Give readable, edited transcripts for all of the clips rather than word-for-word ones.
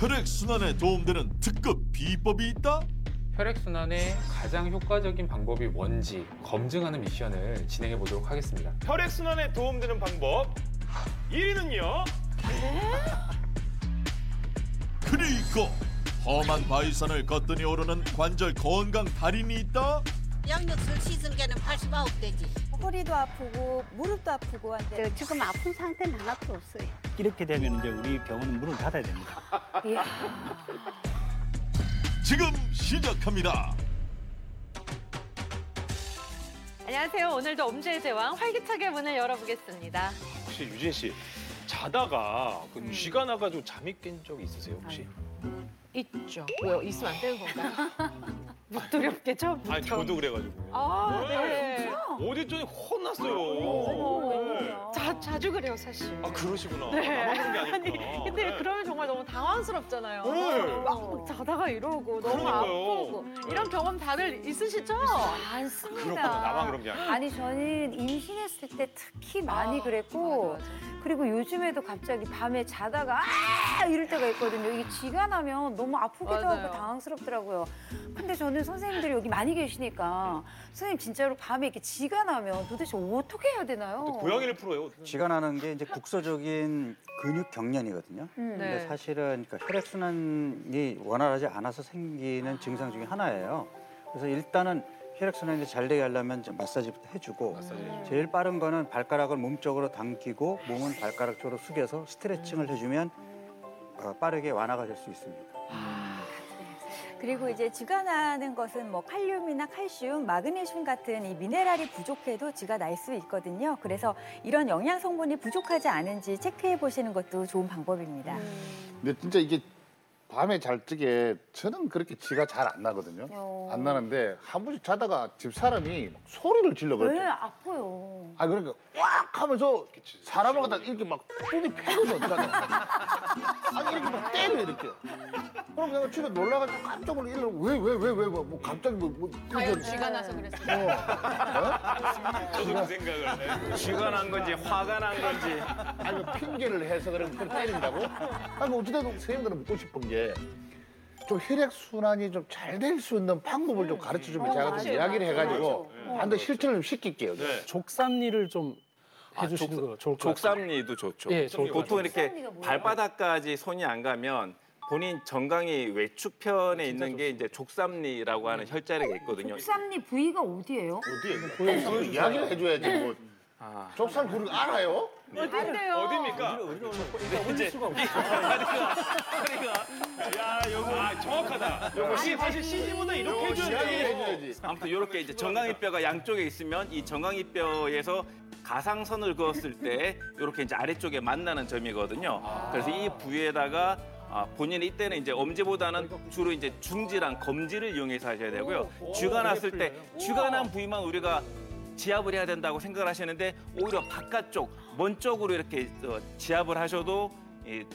혈액순환에 도움되는 특급 비법이 있다? 혈액순환에 가장 효과적인 방법이 뭔지 검증하는 미션을 진행해 보도록 하겠습니다. 혈액순환에 도움되는 방법 1위는요? 그리고 험한 바위산을 거뜬히 오르는 관절 건강 달인이 있다? 양육술 시즌계는 89대지. 허리도 아프고 무릎도 아프고 한데 지금 아픈 상태는 하나도 없어요. 이렇게 되면 이제 우리 병원은 문을 닫아야 됩니다. 지금 시작합니다. 안녕하세요. 오늘도 엄지의 제왕 활기차게 문을 열어보겠습니다. 혹시 유진 씨 자다가 그 쥐가 나가지고 잠이 깬 적 있으세요 혹시? 있죠. 왜요? 있으면 안 되는 건가요? 무뚝뚝해 처음부터. 아니 저도 그래가지고. 아 네. 어제 전에 혼났어요. 자주 그래요 사실. 아 그러시구나. 네. 아, 나만 그런 게 아니구나. 아니 근데 네. 그러면 정말 너무 당황스럽잖아요. 네. 막 자다가 이러고 너무 아프고 이런 경험 다들 있으시죠? 많습니다. 그렇구나. 나만 그런 게 아니야. 아니 저는 임신했을 때 특히 많이 그랬고 맞아. 그리고 요즘에도 갑자기 밤에 자다가 이럴 때가 있거든요. 이게 쥐가 나면 너무 아프기도 하고 당황스럽더라고요. 근데 저는 선생님들이 여기 많이 계시니까 선생님 진짜로 밤에 이렇게 쥐가 나면 도대체 어떻게 해야 되나요? 고양이를 풀어요. 쥐가 나는 게 이제 국소적인 근육 경련이거든요. 근데 사실은 그러니까 혈액순환이 원활하지 않아서 생기는 증상 중에 하나예요. 그래서 일단은 혈액순환이 잘 되게 하려면 마사지부터 해주고 제일 빠른 거는 발가락을 몸쪽으로 당기고 몸은 발가락 쪽으로 숙여서 스트레칭을 해주면 빠르게 완화가 될 수 있습니다. 그리고 이제 쥐가 나는 것은 뭐 칼륨이나 칼슘, 마그네슘 같은 이 미네랄이 부족해도 쥐가 날 수 있거든요. 그래서 이런 영양 성분이 부족하지 않은지 체크해 보시는 것도 좋은 방법입니다. 근데 진짜 이게 밤에 잘 적에 저는 그렇게 쥐가 잘 안 나거든요. 안 나는데 한 번씩 자다가 집 사람이 소리를 질러 그랬죠. 왜 아파요? 아 그러니까 꽉 하면서 사람을 갖다 이렇게 막 손이 펴면 어떡하냐. 아니 이렇게 막 때려 이렇게. 그럼 내가 쥐가 놀라가지고 깜짝 놀래고 왜 갑자기 뭐 과연 쥐가 나서 그랬어요. 저도 그 생각을 해. 쥐가 난 건지 화가 난 건지. 아니 핑계를 해서 그런 걸 때린다고? 아니 어쨌든 선생님들은 묻고 싶은 게. 좀 혈액순환이 좀 잘 될 수 있는 방법을 좀 가르쳐주면 제가 좀 이야기를 해가지고 반드시 실천을 좀 시킬게요. 네. 족삼리를 좀 해주시는 거 좋을 것 같아요. 족삼리도 좋죠. 예, 보통 이렇게 발바닥까지 손이 안 가면 본인 정강이 외축편에 있는 게 이제 족삼리라고 하는 혈자리가 있거든요. 족삼리 부위가 어디예요? 어디예요? 이야기를 해줘야지 뭐. 아... 족삼 그룹 알아요? 네. 어딘데요? 어디입니까? 어디로 올릴 수가 없어. 야, 요거 정확하다. 요거 사실 CG보다 이렇게 해줘야지. 아무튼 이렇게 이제 정강이뼈가 양쪽에 있으면 이 정강이뼈에서 가상선을 그었을 때 이렇게 이제 아래쪽에 만나는 점이거든요. 그래서 이 부위에다가 본인이 이때는 이제 엄지보다는 주로 이제 중지랑 검지를 이용해서 하셔야 되고요. 쥐가 났을 때 쥐가 난 부위만 우리가 지압을 해야 된다고 생각을 하시는데 오히려 바깥쪽, 먼 쪽으로 이렇게 지압을 하셔도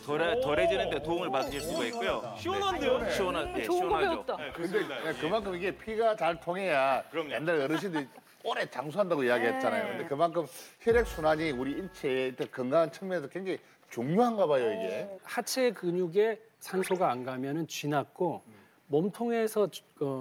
덜해지는 데 도움을 받으실 수가 있고요. 시원한데요? 네. 시원하죠. 네, 근데 그만큼 이게 피가 잘 통해야 옛날 어르신들이 오래 장수한다고 이야기했잖아요. 근데 그만큼 혈액순환이 우리 인체의 건강한 측면에서 굉장히 중요한가 봐요, 이게. 하체 근육에 산소가 안 가면 쥐 났고 몸통에서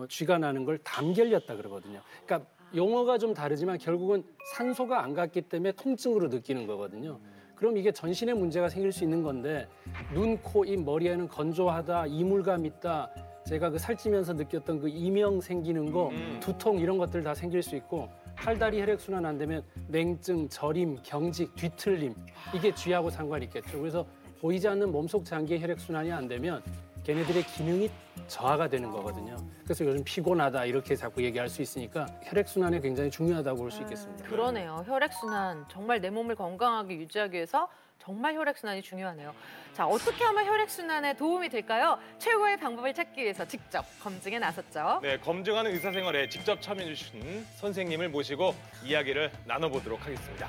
쥐가 나는 걸 담결렸다 그러거든요. 그러니까 용어가 좀 다르지만 결국은 산소가 안 갔기 때문에 통증으로 느끼는 거거든요. 그럼 이게 전신에 문제가 생길 수 있는 건데 눈, 코, 입, 머리에는 건조하다, 이물감 있다, 제가 그 살찌면서 느꼈던 그 이명 생기는 거, 두통 이런 것들 다 생길 수 있고 팔다리 혈액순환 안 되면 냉증, 저림, 경직, 뒤틀림 이게 쥐하고 상관이 있겠죠. 그래서 보이지 않는 몸속 장기의 혈액순환이 안 되면 걔네들의 기능이 저하가 되는 거거든요. 그래서 요즘 피곤하다 이렇게 자꾸 얘기할 수 있으니까 혈액순환이 굉장히 중요하다고 볼 수 있겠습니다. 그러네요. 혈액순환 정말 내 몸을 건강하게 유지하기 위해서 정말 혈액순환이 중요하네요. 자, 어떻게 하면 혈액순환에 도움이 될까요? 최고의 방법을 찾기 위해서 직접 검증에 나섰죠. 네, 검증하는 의사생활에 직접 참여해 주신 선생님을 모시고 이야기를 나눠보도록 하겠습니다.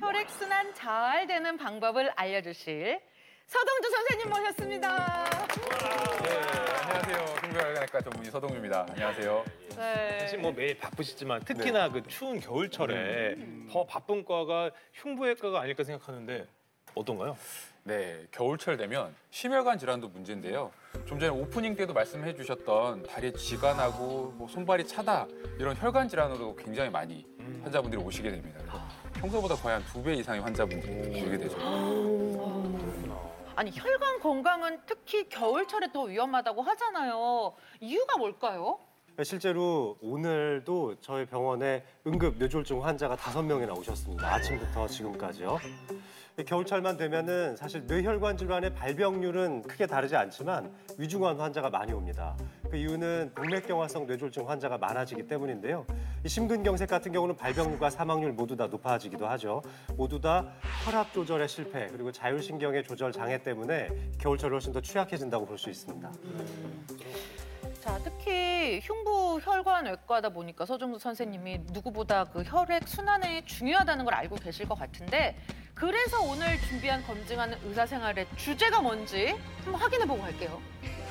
혈액순환 잘 되는 방법을 알려주실 서동주 선생님 모셨습니다. 네, 안녕하세요. 흉부혈관외과 전문의 서동주입니다. 안녕하세요. 네. 사실 뭐 매일 바쁘시지만 특히나 네. 그 추운 겨울철에 더 바쁜 과가 흉부외과가 아닐까 생각하는데 어떤가요? 네, 겨울철 되면 심혈관 질환도 문제인데요. 좀 전에 오프닝 때도 말씀해 주셨던 다리에 쥐가 나고 뭐 손발이 차다 이런 혈관 질환으로 굉장히 많이 환자분들이 오시게 됩니다. 평소보다 거의 한 2배 이상의 환자분들이 오게 되죠. 아니, 혈관 건강은 특히 겨울철에 더 위험하다고 하잖아요. 이유가 뭘까요? 실제로 오늘도 저희 병원에 응급 뇌졸중 환자가 5명이나 오셨습니다. 아침부터 지금까지요. 겨울철만 되면은 사실 뇌혈관 질환의 발병률은 크게 다르지 않지만 위중한 환자가 많이 옵니다. 그 이유는 동맥경화성 뇌졸중 환자가 많아지기 때문인데요. 이 심근경색 같은 경우는 발병률과 사망률 모두 다 높아지기도 하죠. 모두 다 혈압 조절의 실패 그리고 자율신경의 조절 장애 때문에 겨울철이 훨씬 더 취약해진다고 볼 수 있습니다. 자, 특히 흉부혈관외과다 보니까 서정수 선생님이 누구보다 그 혈액순환이 중요하다는 걸 알고 계실 것 같은데 그래서 오늘 준비한 검증하는 의사생활의 주제가 뭔지 한번 확인해보고 갈게요.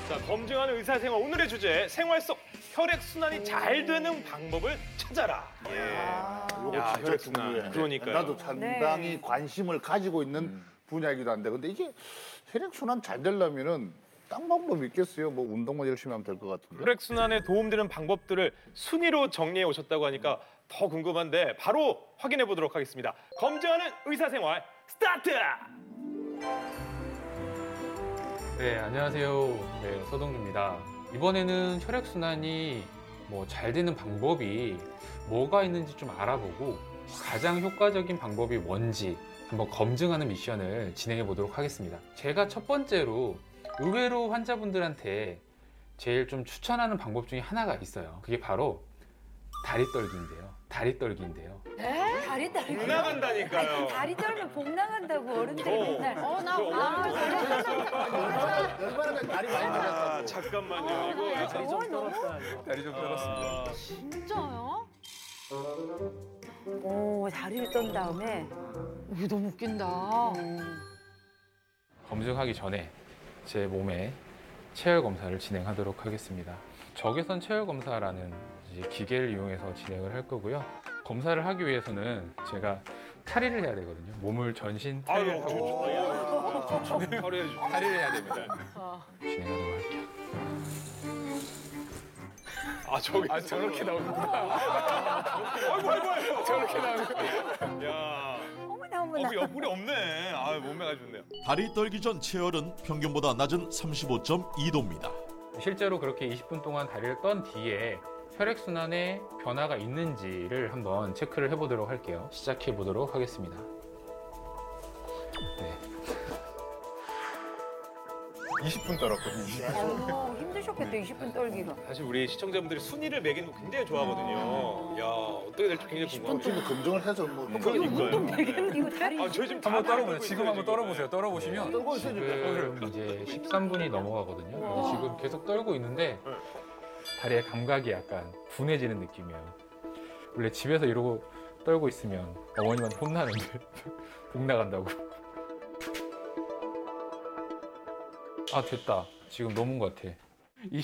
자, 검증하는 의사생활 오늘의 주제, 생활 속 혈액순환이 잘 되는 방법을 찾아라. 예. 아, 야, 혈액순환. 그러니까요. 나도 상당히 네. 관심을 가지고 있는 분야이기도 한데 근데 이게 혈액순환 잘 되려면은 딴 방법이 있겠어요? 뭐 운동만 열심히 하면 될 것 같은데. 혈액순환에 도움되는 방법들을 순위로 정리해 오셨다고 하니까 더 궁금한데 바로 확인해 보도록 하겠습니다. 검증하는 의사생활 스타트! 네, 안녕하세요. 네, 서동주입니다. 이번에는 혈액순환이 뭐 잘 되는 방법이 뭐가 있는지 좀 알아보고 가장 효과적인 방법이 뭔지 한번 검증하는 미션을 진행해 보도록 하겠습니다. 제가 첫 번째로 의외로 환자분들한테 제일 좀 추천하는 방법 중에 하나가 있어요. 그게 바로 다리 떨기인데요. 네? 다리 떨기? 복 나간다니까요. 아니, 다리 떨면 복 나간다고 어른들이 맨날. 얼마나 다리 많이 떨었어. 잠깐만요. 이거 다리 좀 떨었습니다. 진짜요? 오, 다리를 떤 다음에. 이게 너무 웃긴다. 검증하기 전에 제 몸의 체열 검사를 진행하도록 하겠습니다. 적외선 체열 검사라는 기계를 이용해서 진행을 할 거고요. 검사를 하기 위해서는 제가 탈의를 해야 되거든요. 몸을 전신 탈의를 하고 탈의를 해야 됩니다. 진행하도록 할게요. 아, 저렇게 나오는구나. 아이고. 저렇게 나오는구나. 야. 옆구리 없네. 아, 몸매가 좋네요. 다리 떨기 전 체열은 평균보다 낮은 35.2도입니다. 실제로 그렇게 20분 동안 다리를 떤 뒤에 혈액순환에 변화가 있는지를 한번 체크를 해보도록 할게요. 시작해보도록 하겠습니다. 네. 20분 떨었거든요. 오, 힘드셨겠다, 20분 떨기가. 사실 우리 시청자분들이 순위를 매기는 거 굉장히 좋아하거든요. 야, 어떻게 될지 굉장히 궁금해요. 20분 검증을 해서 뭐. 운동 매기는 이거 다리. 아, 저희 지금 한번 떨어보세요. 지금 한번 떨어보세요. 떨어보시면. 지금 이제 13분이 넘어가거든요. 지금 계속 떨고 있는데 다리의 감각이 약간 분해지는 느낌이에요. 원래 집에서 이러고 떨고 있으면 어머님한테 혼나는데 복 나간다고. 아, 됐다. 지금 넘은 것 같아.